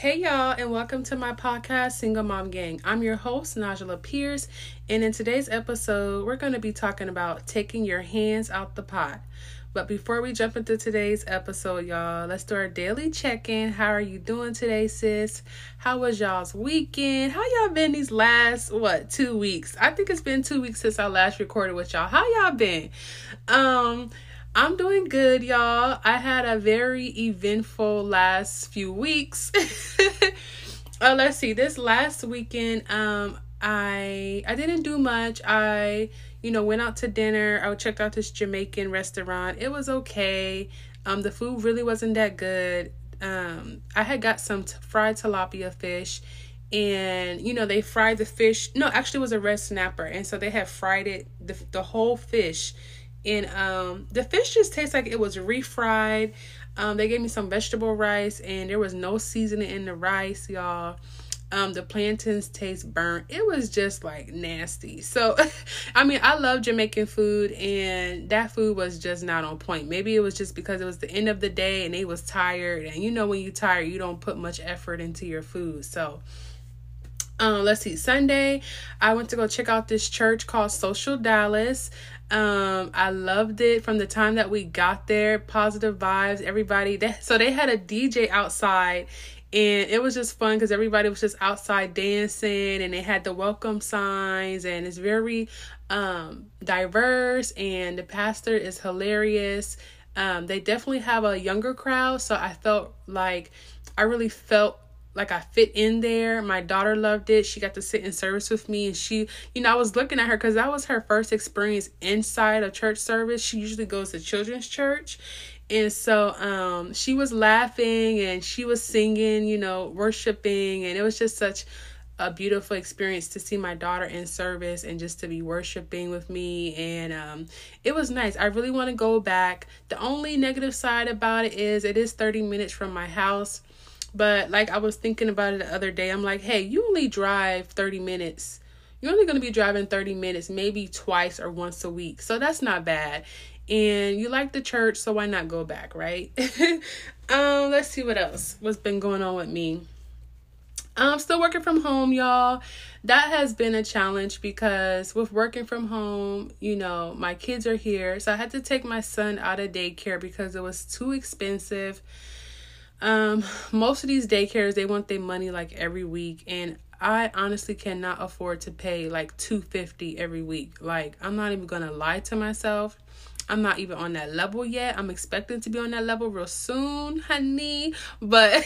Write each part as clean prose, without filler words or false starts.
Hey y'all, and welcome to my podcast, Single Mom Gang. I'm your host, Najla Pierce, and in today's episode, we're going to be talking about taking your hands out the pot. But before we jump into today's episode, y'all, let's do our daily check-in. How are you doing today, sis? How was y'all's weekend? How y'all been these last, 2 weeks? I think it's been 2 weeks since I last recorded with y'all. How y'all been? I'm doing good, y'all. I had a very eventful last few weeks. Let's see. This last weekend, I didn't do much. I went out to dinner. I checked out this Jamaican restaurant. It was okay. The food really wasn't that good. I had got some fried tilapia fish, and they fried the fish. No, actually, it was a red snapper, and so they had fried it, the whole fish. And the fish just tastes like it was refried. They gave me some vegetable rice, and there was no seasoning in the rice, y'all. The plantains taste burnt. It was just nasty. So, I love Jamaican food, and that food was just not on point. Maybe it was just because it was the end of the day and they was tired. And when you tired, you don't put much effort into your food. So, let's see. Sunday, I went to go check out this church called Social Dallas. I loved it from the time that we got there. Positive vibes, everybody. So they had a DJ outside, and it was just fun because everybody was just outside dancing, and they had the welcome signs, and it's very diverse, and the pastor is hilarious. They definitely have a younger crowd, so I felt like I really felt like I fit in there. My daughter loved it. She got to sit in service with me, and she, I was looking at her because that was her first experience inside a church service. She usually goes to children's church, and so she was laughing and she was singing, worshiping, and it was just such a beautiful experience to see my daughter in service and just to be worshiping with me. And it was nice. I really want to go back. The only negative side about it is 30 minutes from my house. But I was thinking about it the other day. I'm like, hey, you only drive 30 minutes. You're only going to be driving 30 minutes, maybe twice or once a week. So that's not bad. And you like the church, so why not go back, right? Let's see what else. What's been going on with me? I'm still working from home, y'all. That has been a challenge because with working from home, my kids are here. So I had to take my son out of daycare because it was too expensive. Most of these daycares, they want their money every week, and I honestly cannot afford to pay $250 every week. I'm not even gonna lie to myself. I'm not even on that level yet. I'm expecting to be on that level real soon, honey. But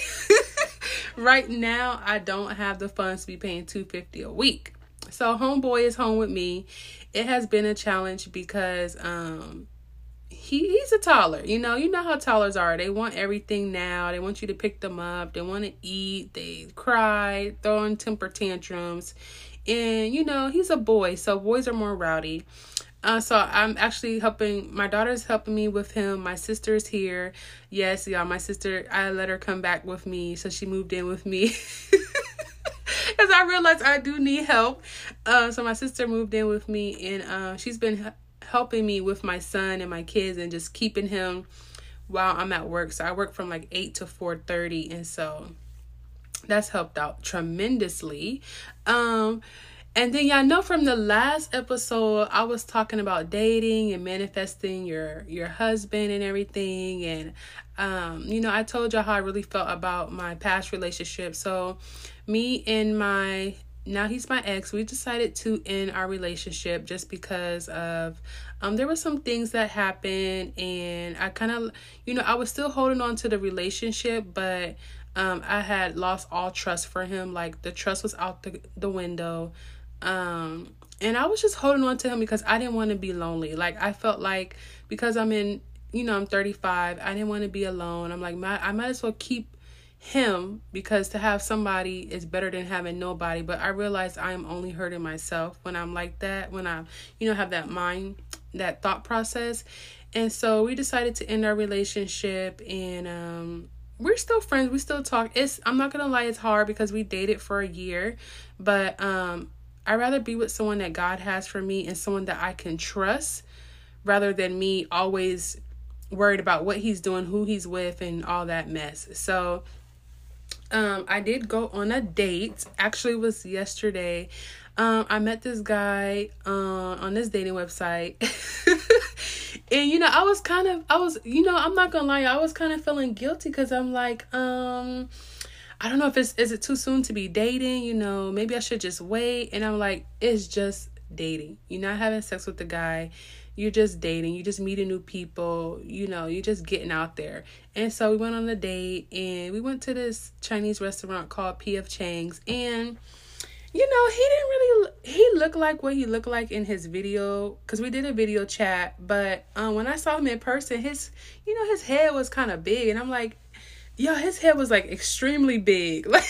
right now, I don't have the funds to be paying $250 a week. So homeboy is home with me. It has been a challenge because he's a toddler. You know how toddlers are. They want everything now. They want you to pick them up. They want to eat. They cry, throwing temper tantrums. And, he's a boy, so boys are more rowdy. So I'm actually helping. My daughter's helping me with him. My sister's here. Yes, y'all, my sister, I let her come back with me. So she moved in with me. Because I realized I do need help. So my sister moved in with me, and she's been helping me with my son and my kids and just keeping him while I'm at work. So I work from 8 to 4:30, and so that's helped out tremendously. And then y'all know from the last episode, I was talking about dating and manifesting your husband and everything. And, I told y'all how I really felt about my past relationship. So me and now he's my ex, we decided to end our relationship just because of, there were some things that happened, and I kind of, I was still holding on to the relationship, but, I had lost all trust for him. The trust was out the window. And I was just holding on to him because I didn't want to be lonely. I felt like because I'm in, I'm 35, I didn't want to be alone. I'm like, I might as well keep him because to have somebody is better than having nobody. But I realized I'm only hurting myself when I'm like that, when I, have that mind, that thought process. And so we decided to end our relationship, and, we're still friends. We still talk. I'm not going to lie, it's hard because we dated for a year, but I'd rather be with someone that God has for me and someone that I can trust rather than me always worried about what he's doing, who he's with, and all that mess. So I did go on a date. Actually, it was yesterday. I met this guy on this dating website. And, you know, I'm not going to lie. I was kind of feeling guilty because I'm like, I don't know if is it too soon to be dating? You know, maybe I should just wait. And I'm like, it's just dating. You're not having sex with the guy. You're just dating. You're just meeting new people. You know, you're just getting out there. And so we went on a date and we went to this Chinese restaurant called P.F. Chang's. And, you know, he looked like what he looked like in his video, because we did a video chat. But when I saw him in person, his head was kind of big. And I'm like, yo, his head was like extremely big. Like,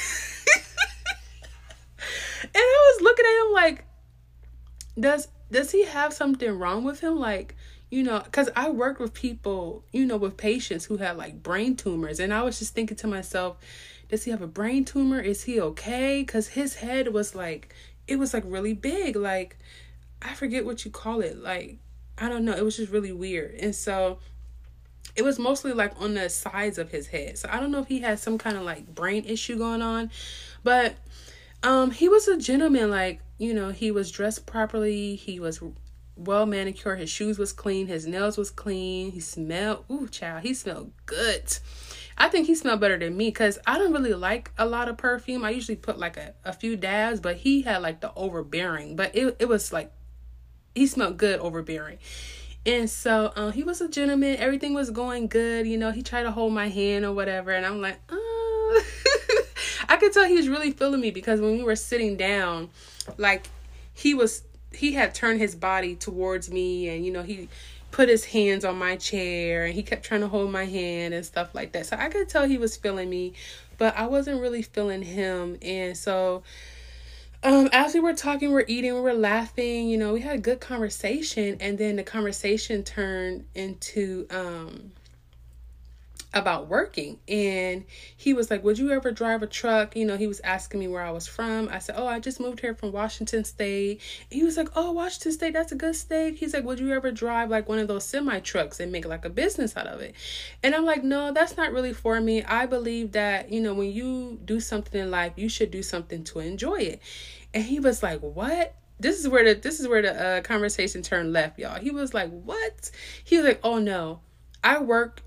and I was looking at him like, does he have something wrong with him? Like, you know, because I work with people, you know, with patients who have like brain tumors. And I was just thinking to myself, does he have a brain tumor? Is he okay? Because his head was like, it was like really big. Like, I forget what you call it. Like, I don't know. It was just really weird. And so it was mostly like on the sides of his head. So I don't know if he had some kind of like brain issue going on. But he was a gentleman. Like, you know, he was dressed properly. He was well manicured. His shoes was clean. His nails was clean. He smelled, he smelled good. I think he smelled better than me because I don't really like a lot of perfume. I usually put like a few dabs, but he had like the overbearing. But it was like, he smelled good overbearing. And so he was a gentleman. Everything was going good. You know, he tried to hold my hand or whatever. And I'm like, oh. I could tell he was really feeling me because when we were sitting down, like he had turned his body towards me and, you know, he put his hands on my chair and he kept trying to hold my hand and stuff like that. So I could tell he was feeling me, but I wasn't really feeling him. And so as we were talking, we're eating, we were laughing, you know, we had a good conversation. And then the conversation turned into about working. And he was like, would you ever drive a truck? You know, he was asking me where I was from. I said, oh, I just moved here from Washington State. And he was like, oh, Washington State, that's a good state. He's like, would you ever drive like one of those semi trucks and make like a business out of it? And I'm like, no, that's not really for me. I believe that, you know, when you do something in life, you should do something to enjoy it. And he was like, what? This is where the conversation turned left, y'all. He was like, what? He was like, oh no, I work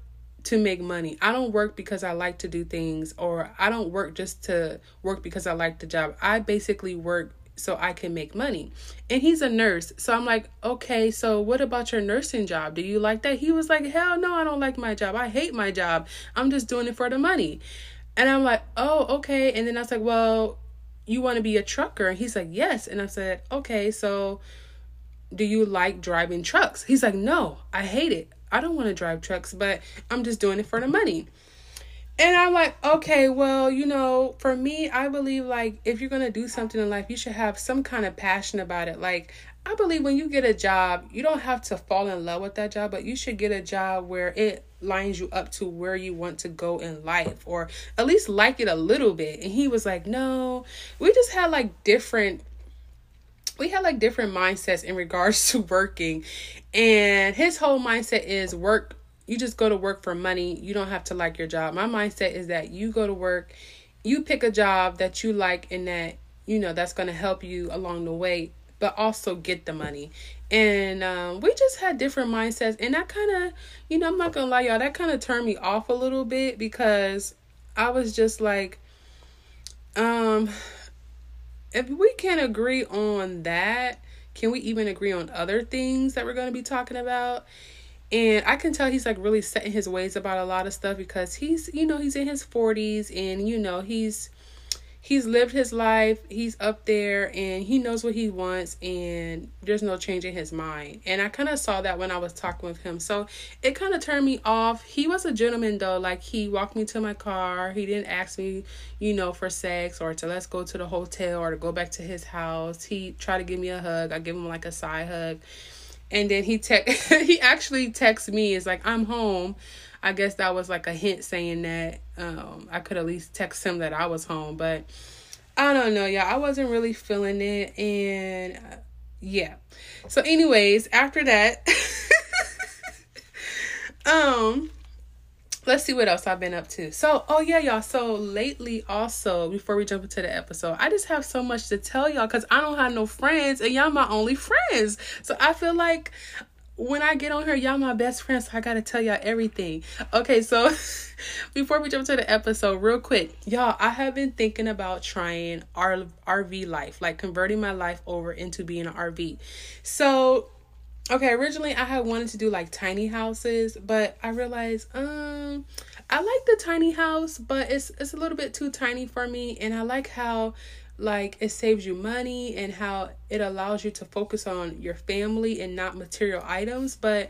to make money. I don't work because I like to do things, or I don't work just to work because I like the job. I basically work so I can make money. And he's a nurse. So I'm like, okay, so what about your nursing job? Do you like that? He was like, hell no, I don't like my job. I hate my job. I'm just doing it for the money. And I'm like, oh, okay. And then I was like, well, you want to be a trucker? And he's like, yes. And I said, okay, so do you like driving trucks? He's like, no, I hate it. I don't want to drive trucks, but I'm just doing it for the money. And I'm like, okay, well, you know, for me, I believe like if you're going to do something in life, you should have some kind of passion about it. Like, I believe when you get a job, you don't have to fall in love with that job, but you should get a job where it lines you up to where you want to go in life, or at least like it a little bit. And he was like, no, we just had like different mindsets in regards to working. And his whole mindset is work. You just go to work for money. You don't have to like your job. My mindset is that you go to work, you pick a job that you like and that, you know, that's going to help you along the way, but also get the money. And we just had different mindsets. And that kind of, you know, I'm not going to lie, y'all, that kind of turned me off a little bit because I was just like, if we can't agree on that, can we even agree on other things that we're going to be talking about? And I can tell he's like really set in his ways about a lot of stuff because he's, you know, he's in his 40s and, you know, he's lived his life. He's up there and he knows what he wants and there's no change in his mind. And I kind of saw that when I was talking with him. So it kind of turned me off. He was a gentleman though. Like he walked me to my car. He didn't ask me, you know, for sex or to let's go to the hotel or to go back to his house. He tried to give me a hug. I gave him like a side hug. And then he actually texts me. It's like, I'm home. I guess that was like a hint saying that I could at least text him that I was home. But I don't know, y'all. I wasn't really feeling it. And yeah. So anyways, after that, Let's see what else I've been up to. So, oh yeah, y'all. So lately also, before we jump into the episode, I just have so much to tell y'all because I don't have no friends and y'all my only friends. So I feel like when I get on here, y'all my best friends. So I got to tell y'all everything. Okay, so before we jump to the episode, real quick, y'all, I have been thinking about trying RV life, like converting my life over into being an RV. So okay, originally I had wanted to do like tiny houses, but I realized I like the tiny house, but it's a little bit too tiny for me, and I like how like it saves you money and how it allows you to focus on your family and not material items. But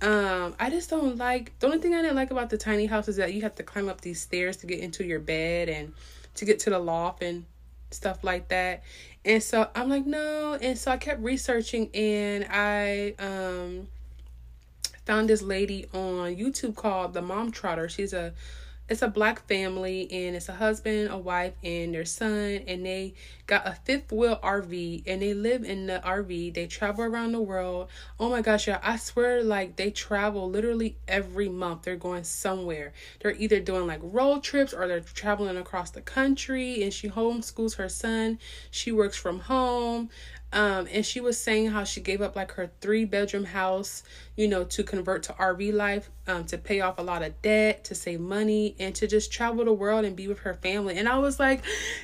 I just don't like, the only thing I didn't like about the tiny house is that you have to climb up these stairs to get into your bed and to get to the loft and stuff like that. And so I'm like, no. And so I kept researching, and I found this lady on YouTube called the Mom Trotter. It's a black family, and it's a husband, a wife, and their son, and they got a fifth wheel RV, and they live in the RV. They travel around the world. Oh my gosh, y'all, I swear, like, they travel literally every month. They're going somewhere. They're either doing like road trips or they're traveling across the country, and she homeschools her son. She works from home. And she was saying how she gave up like her 3-bedroom house, you know, to convert to RV life, to pay off a lot of debt, to save money, and to just travel the world and be with her family. And I was like,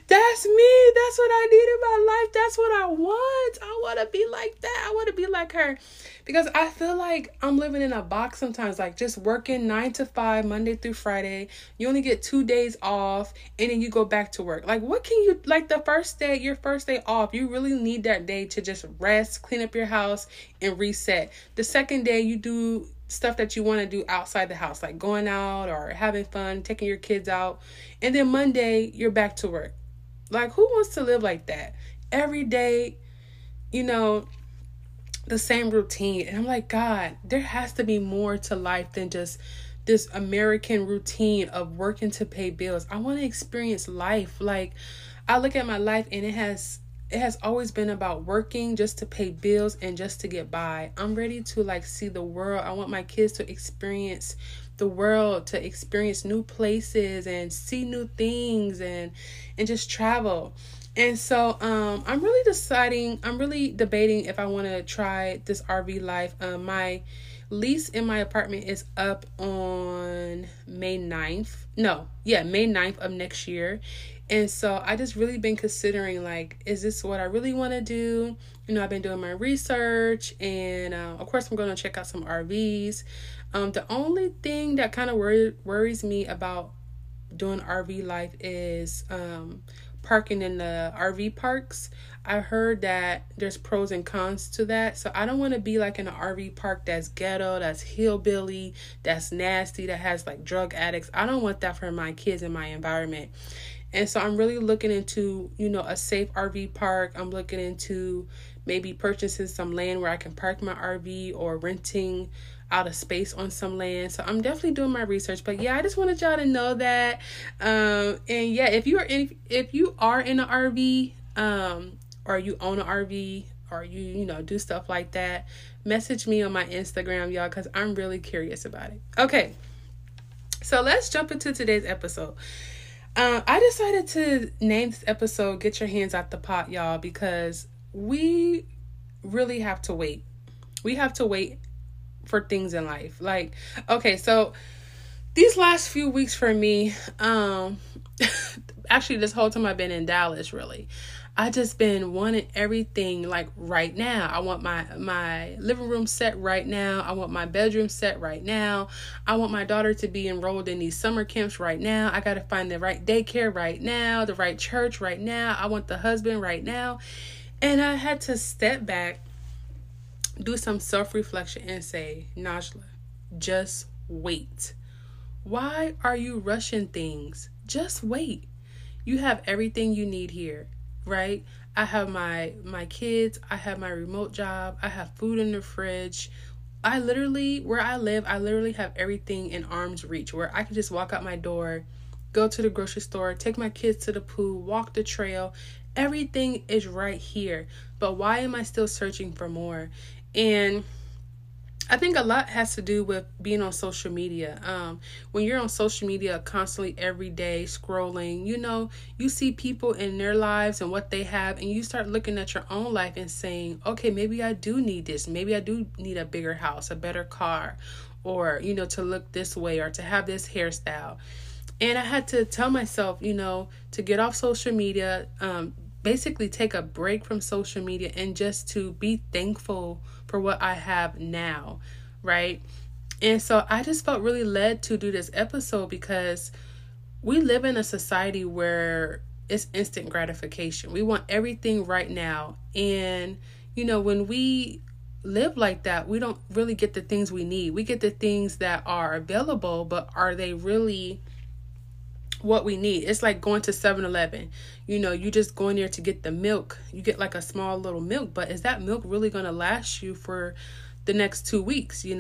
that's me. That's what I need in my life. That's what I want. I want to be like that. I want to be like her, because I feel like I'm living in a box sometimes, like just working 9 to 5, Monday through Friday. You only get 2 days off, and then you go back to work. Like, what can you, like the first day, your first day off, you really need that day to just rest, clean up your house, and reset. The second day, you do stuff that you want to do outside the house, like going out or having fun, taking your kids out. And then Monday, you're back to work. Like, who wants to live like that? Every day, you know, the same routine. And I'm like, God, there has to be more to life than just this American routine of working to pay bills. I want to experience life. Like, I look at my life, and it has always been about working just to pay bills and just to get by. I'm ready to like see the world. I want my kids to experience the world, to experience new places and see new things and just travel. And so I'm really debating if I want to try this RV life. My lease in my apartment is up on May 9th of next year. And so I just really been considering, like, is this what I really want to do? You know, I've been doing my research, and of course I'm going to check out some RVs. The only thing that kind of worries me about doing RV life is parking in the RV parks. I heard that there's pros and cons to that. So I don't want to be like in an RV park that's ghetto, that's hillbilly, that's nasty, that has like drug addicts. I don't want that for my kids and my environment. And so I'm really looking into, you know, a safe RV park. I'm looking into maybe purchasing some land where I can park my RV, or renting out of space on some land. So I'm definitely doing my research. But yeah, I just wanted y'all to know that. And yeah, if you are in an RV, or you own an RV, or you know, do stuff like that, message me on my Instagram, y'all, because I'm really curious about it. Okay, so let's jump into today's episode. I decided to name this episode Get Your Hands Out the Pot, y'all, because we really have to wait. We have to wait for things in life. Like, okay, so these last few weeks for me, actually this whole time I've been in Dallas, really, I just been wanting everything like right now. I want my living room set right now. I want my bedroom set right now. I want my daughter to be enrolled in these summer camps right now. I got to find the right daycare right now, the right church right now. I want the husband right now. And I had to step back, do some self-reflection, and say, Najla, just wait. Why are you rushing things? Just wait. You have everything you need here. Right? I have my kids. I have my remote job. I have food in the fridge. I literally, where I live, I literally have everything in arm's reach, where I can just walk out my door, go to the grocery store, take my kids to the pool, walk the trail. Everything is right here. But why am I still searching for more? And I think a lot has to do with being on social media. When you're on social media constantly every day scrolling, you see people in their lives and what they have, and you start looking at your own life and saying, okay, maybe I do need this. Maybe I do need a bigger house, a better car, or, to look this way or to have this hairstyle. And I had to tell myself, to get off social media, basically take a break from social media and just to be thankful for what I have now, right? And so I just felt really led to do this episode because we live in a society where it's instant gratification. We want everything right now. And, when we live like that, we don't really get the things we need. We get the things that are available, but are they really what we need? It's like going to 7-Eleven. You just go in there to get the milk. You get like a small little milk, but is that milk really going to last you for the next 2 weeks? You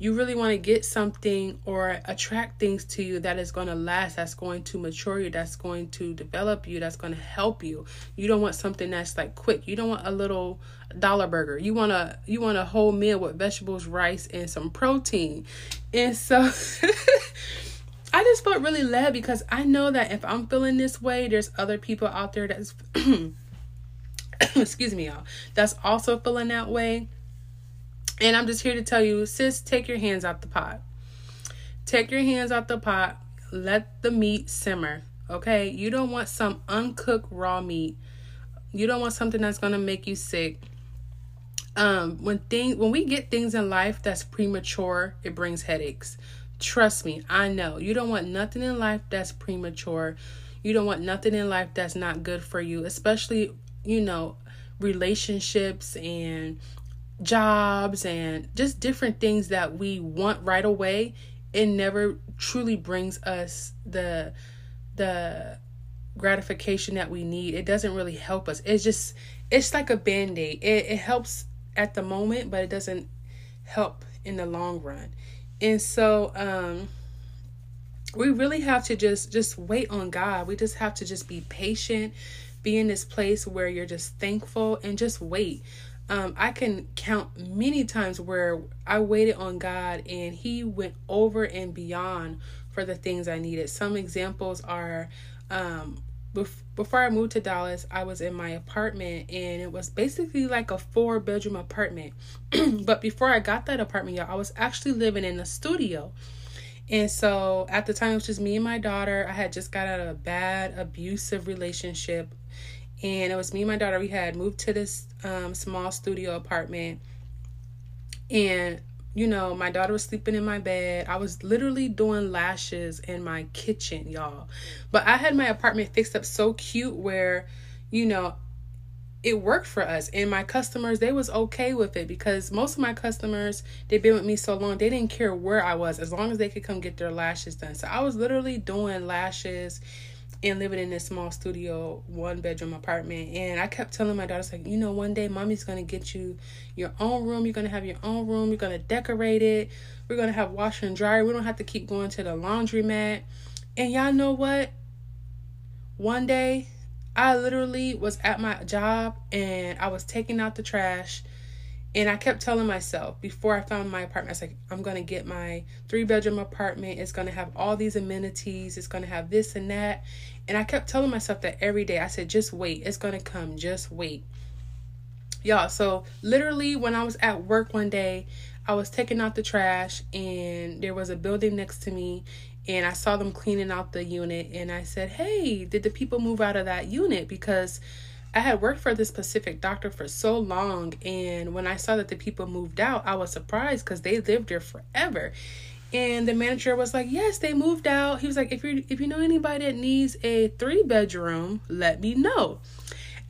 really want to get something or attract things to you that is going to last, that's going to mature you, that's going to develop you, that's going to help you. You don't want something that's like quick. You don't want a little dollar burger. You want a whole meal with vegetables, rice, and some protein. And so I just felt really led because I know that if I'm feeling this way, there's other people out there that's, excuse me, y'all, that's also feeling that way. And I'm just here to tell you, sis, take your hands out the pot. Take your hands out the pot. Let the meat simmer, okay? You don't want some uncooked raw meat. You don't want something that's going to make you sick. When we get things in life that's premature, it brings headaches. Trust me, I know. You don't want nothing in life that's premature. You don't want nothing in life that's not good for you, especially, relationships and jobs and just different things that we want right away. It never truly brings us the gratification that we need. It doesn't really help us. It's like a Band-Aid. It helps at the moment, but it doesn't help in the long run. And so we really have to just wait on God. We just have to just be patient, be in this place where you're just thankful and just wait. I can count many times where I waited on God and he went over and beyond for the things I needed. Some examples are before I moved to Dallas, I was in my apartment and it was basically like a 4-bedroom apartment. But before I got that apartment, y'all, I was actually living in a studio. And so at the time, it was just me and my daughter. I had just got out of a bad, abusive relationship. And it was me and my daughter. We had moved to this small studio apartment. And, my daughter was sleeping in my bed. I was literally doing lashes in my kitchen, y'all. But I had my apartment fixed up so cute where, it worked for us. And my customers, they was okay with it because most of my customers, they've been with me so long, they didn't care where I was as long as they could come get their lashes done. So I was literally doing lashes and living in this small studio, 1-bedroom apartment. And I kept telling my daughter, one day mommy's going to get you your own room. You're going to have your own room. You're going to decorate it. We're going to have washer and dryer. We don't have to keep going to the laundromat. And y'all know what? One day, I literally was at my job and I was taking out the trash. And I kept telling myself before I found my apartment, I was like, I'm going to get my 3-bedroom apartment. It's going to have all these amenities. It's going to have this and that. And I kept telling myself that every day. I said, just wait. It's going to come. Just wait. Y'all, so literally when I was at work one day, I was taking out the trash and there was a building next to me. And I saw them cleaning out the unit. And I said, hey, did the people move out of that unit? Because I had worked for this specific doctor for so long, and when I saw that the people moved out, I was surprised because they lived there forever. And the manager was like, yes, they moved out. He was like, if you know anybody that needs a 3-bedroom, let me know.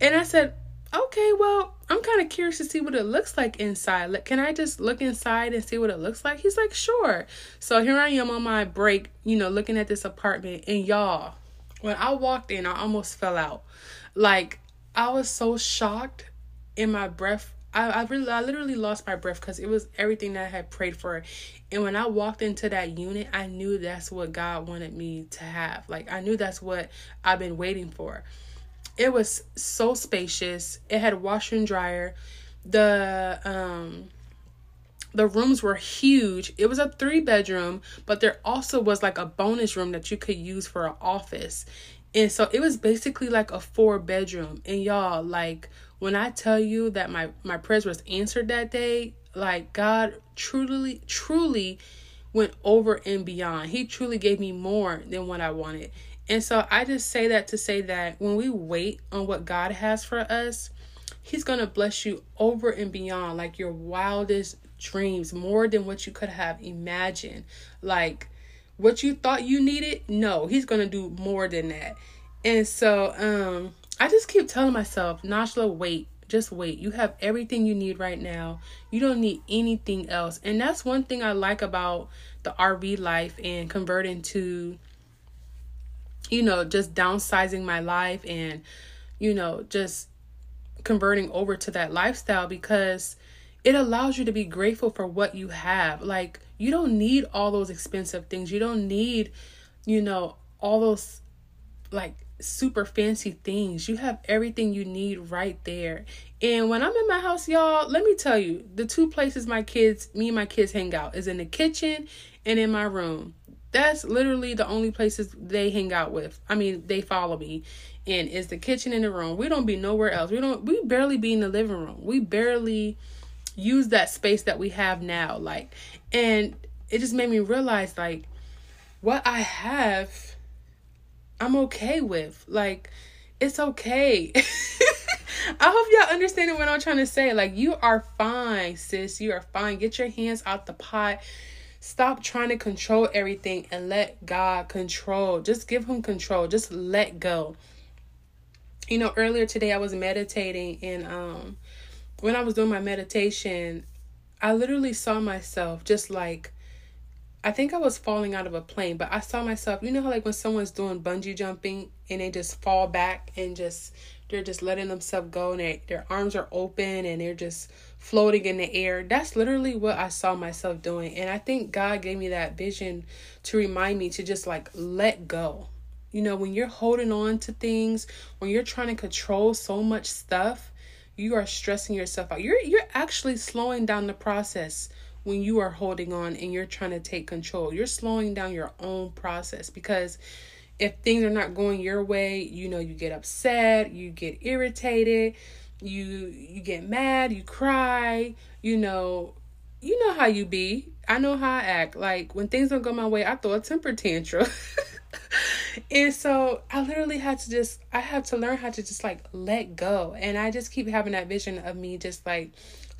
And I said, okay, well, I'm kind of curious to see what it looks like inside. Can I just look inside and see what it looks like? He's like, sure. So here I am on my break, looking at this apartment, and y'all, when I walked in, I almost fell out. Like, I was so shocked in my breath. I literally lost my breath because it was everything that I had prayed for. And when I walked into that unit, I knew that's what God wanted me to have. Like, I knew that's what I've been waiting for. It was so spacious. It had a washer and dryer. The The rooms were huge. It was a 3-bedroom, but there also was like a bonus room that you could use for an office. And so it was basically like a 4-bedroom. And y'all, like, when I tell you that my prayers was answered that day, like, God truly went over and beyond. He truly gave me more than what I wanted. And so I just say that to say that when we wait on what God has for us, He's going to bless you over and beyond, like, your wildest dreams, more than what you could have imagined. Like, what you thought you needed, no, He's going to do more than that. And so I just keep telling myself, Najla, wait. Just wait. You have everything you need right now. You don't need anything else. And that's one thing I like about the RV life and converting to, you know, just downsizing my life and, you know, just converting over to that lifestyle, because it allows you to be grateful for what you have. Like, you don't need all those expensive things. You don't need, you know, all those, like, super fancy things. You have everything you need right there. And when I'm in my house, y'all, let me tell you, the two places me and my kids hang out is in the kitchen and in my room. That's literally the only places they hang out with. I mean, they follow me, and it's the kitchen and the room. We don't be nowhere else. We barely be in the living room. We barely use that space that we have now. Like, and it just made me realize, like, what I have, I'm okay with. Like, it's okay. I hope y'all understand what I'm trying to say. Like, you are fine, sis. You are fine. Get your hands out the pot. Stop trying to control everything and let God control. Just give Him control. Just let go. You know, earlier today I was meditating, and when I was doing my meditation, I literally saw myself just like, I think I was falling out of a plane, but I saw myself, you know how like when someone's doing bungee jumping and they just fall back and just, they're just letting themselves go, and their arms are open and they're just floating in the air. That's literally what I saw myself doing. And I think God gave me that vision to remind me to just like let go. You know, when you're holding on to things, when you're trying to control so much stuff, you are stressing yourself out. You're actually slowing down the process. When you are holding on and you're trying to take control, you're slowing down your own process, because if things are not going your way, you know, you get upset, you get irritated, you get mad, you cry, you know how you be. I know how I act. Like, when things don't go my way, I throw a temper tantrum. And so I literally had to learn how to just like let go. And I just keep having that vision of me just like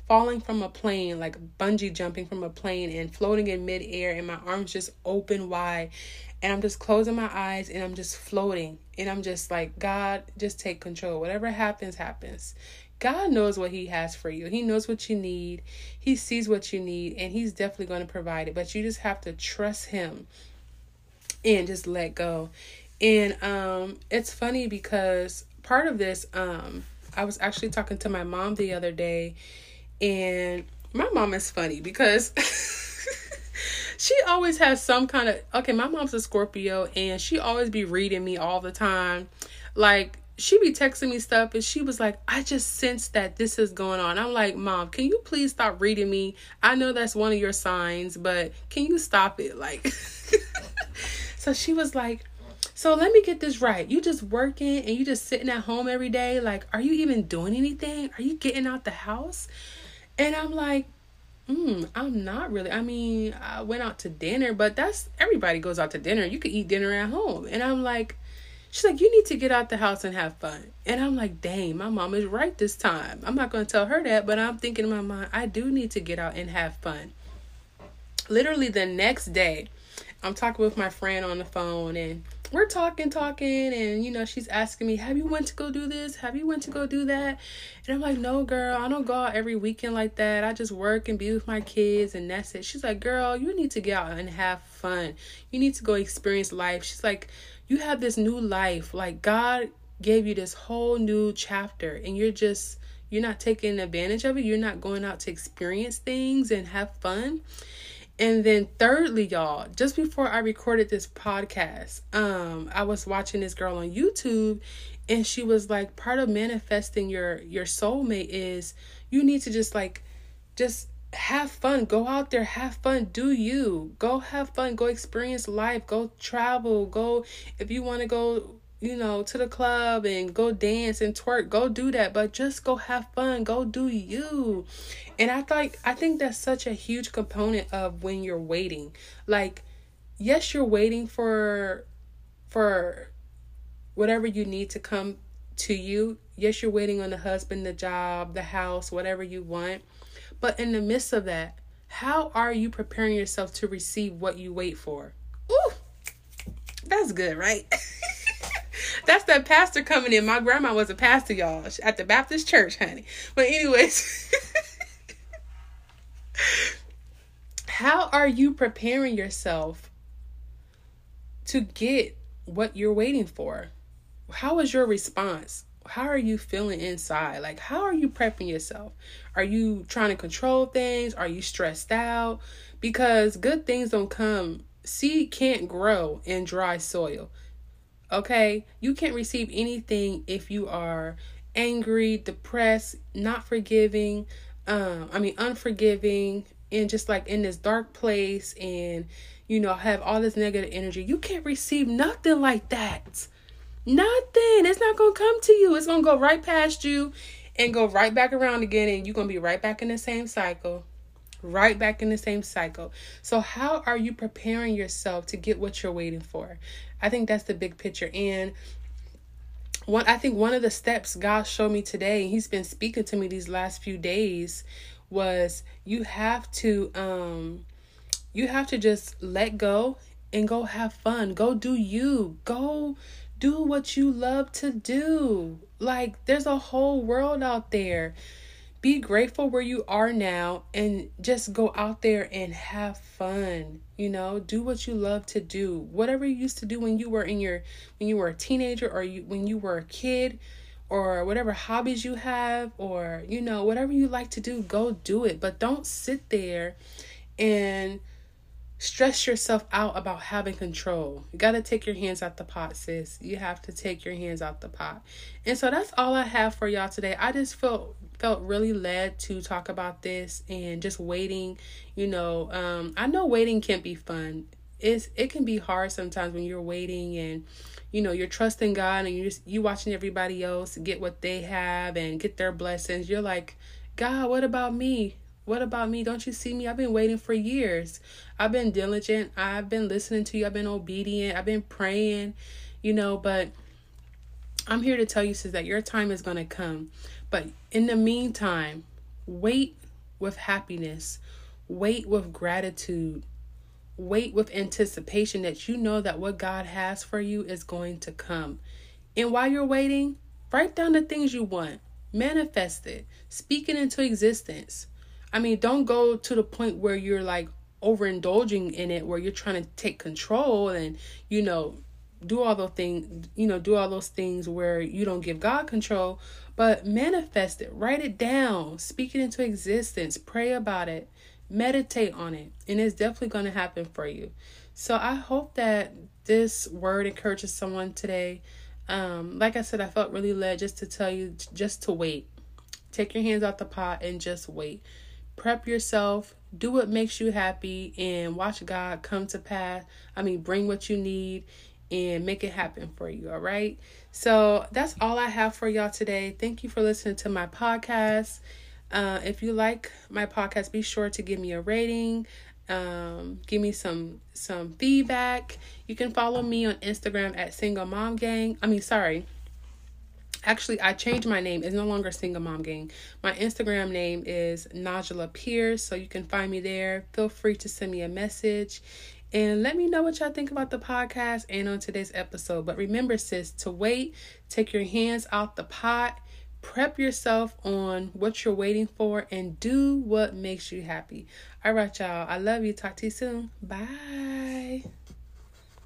falling from a plane, like bungee jumping from a plane and floating in midair, and my arms just open wide, and I'm just closing my eyes and I'm just floating, and I'm just like, God, just take control. Whatever happens, happens. God knows what He has for you. He knows what you need. He sees what you need, and He's definitely going to provide it, but you just have to trust Him and just let go. And it's funny because part of this, I was actually talking to my mom the other day. And my mom is funny because she always has some kind of, okay, my mom's a Scorpio, and she always be reading me all the time. Like, she be texting me stuff, and she was like, I just sense that this is going on. I'm like, Mom, can you please stop reading me? I know that's one of your signs, but can you stop it? Like, so she was like, so let me get this right. You just working and you just sitting at home every day. Like, are you even doing anything? Are you getting out the house? And I'm like, I'm not really. I mean, I went out to dinner, but that's, everybody goes out to dinner. You could eat dinner at home. And I'm like, she's like, you need to get out the house and have fun. And I'm like, dang, my mom is right this time. I'm not going to tell her that, but I'm thinking in my mind, I do need to get out and have fun. Literally the next day, I'm talking with my friend on the phone, and we're talking, and, you know, she's asking me, have you went to go do this? Have you went to go do that? And I'm like, no, girl, I don't go out every weekend like that. I just work and be with my kids, and that's it. She's like, girl, you need to get out and have fun. You need to go experience life. She's like, you have this new life. Like, God gave you this whole new chapter, and you're not taking advantage of it. You're not going out to experience things and have fun. And then thirdly, y'all, just before I recorded this podcast, I was watching this girl on YouTube, and she was like, part of manifesting your soulmate is you need to just like, just have fun. Go out there, have fun, do you. Go have fun, go experience life, go travel, go, if you want to go, you know, to the club and go dance and twerk, go do that, but just go have fun, go do you. And I think that's such a huge component of when you're waiting. Like, yes, you're waiting for whatever you need to come to you. Yes, you're waiting on the husband, the job, the house, whatever you want. But in the midst of that, how are you preparing yourself to receive what you wait for? Ooh, that's good, right? That's that pastor coming in. My grandma was a pastor, y'all, at the Baptist church, honey. But anyways, how are you preparing yourself to get what you're waiting for? How is your response? How are you feeling inside? Like, how are you prepping yourself? Are you trying to control things? Are you stressed out? Because good things don't come. Seed can't grow in dry soil. Okay? You can't receive anything if you are angry, depressed, not forgiving, unforgiving, and just like in this dark place and, you know, have all this negative energy. You can't receive nothing like that. Nothing. It's not gonna come to you. It's gonna go right past you and go right back around again, and you're gonna be right back in the same cycle. So how are you preparing yourself to get what you're waiting for? I think that's the big picture. And one of the steps God showed me today, and he's been speaking to me these last few days, was you have to just let go and go have fun. Go do you. Go do what you love to do. Like, there's a whole world out there. Be grateful where you are now and just go out there and have fun. You know, do what you love to do. Whatever you used to do when you were a teenager, or when you were a kid, or whatever hobbies you have, or, you know, whatever you like to do, go do it. But don't sit there and stress yourself out about having control. You got to take your hands out the pot, sis. You have to take your hands out the pot. And so that's all I have for y'all today. I just felt really led to talk about this and just waiting. You know, I know waiting can be fun. It can be hard sometimes when you're waiting and, you know, you're trusting God and you're watching everybody else get what they have and get their blessings. You're like, God, what about me? What about me? Don't you see me? I've been waiting for years. I've been diligent. I've been listening to you. I've been obedient. I've been praying, you know, but I'm here to tell you, sis, that your time is going to come. But in the meantime, wait with happiness. Wait with gratitude. Wait with anticipation that you know that what God has for you is going to come. And while you're waiting, write down the things you want. Manifest it. Speak it into existence. I mean, don't go to the point where you're like overindulging in it, where you're trying to take control and, you know, do all those things where you don't give God control, but manifest it, write it down, speak it into existence, pray about it, meditate on it, and it's definitely going to happen for you. So I hope that this word encourages someone today. Like I said, I felt really led just to tell you just to wait. Take your hands out the pot and just wait. Prep yourself, do what makes you happy, and watch God come to pass. I mean, bring what you need and make it happen for you, all right? So that's all I have for y'all today. Thank you for listening to my podcast. If you like my podcast, be sure to give me a rating. Give me some feedback. You can follow me on Instagram at Single Mom Gang. Actually, I changed my name. It's no longer Single Mom Gang. My Instagram name is Najla Pierce, so you can find me there. Feel free to send me a message and let me know what y'all think about the podcast and on today's episode. But remember, sis, to wait, take your hands out the pot, prep yourself on what you're waiting for, and do what makes you happy. All right, y'all. I love you. Talk to you soon. Bye.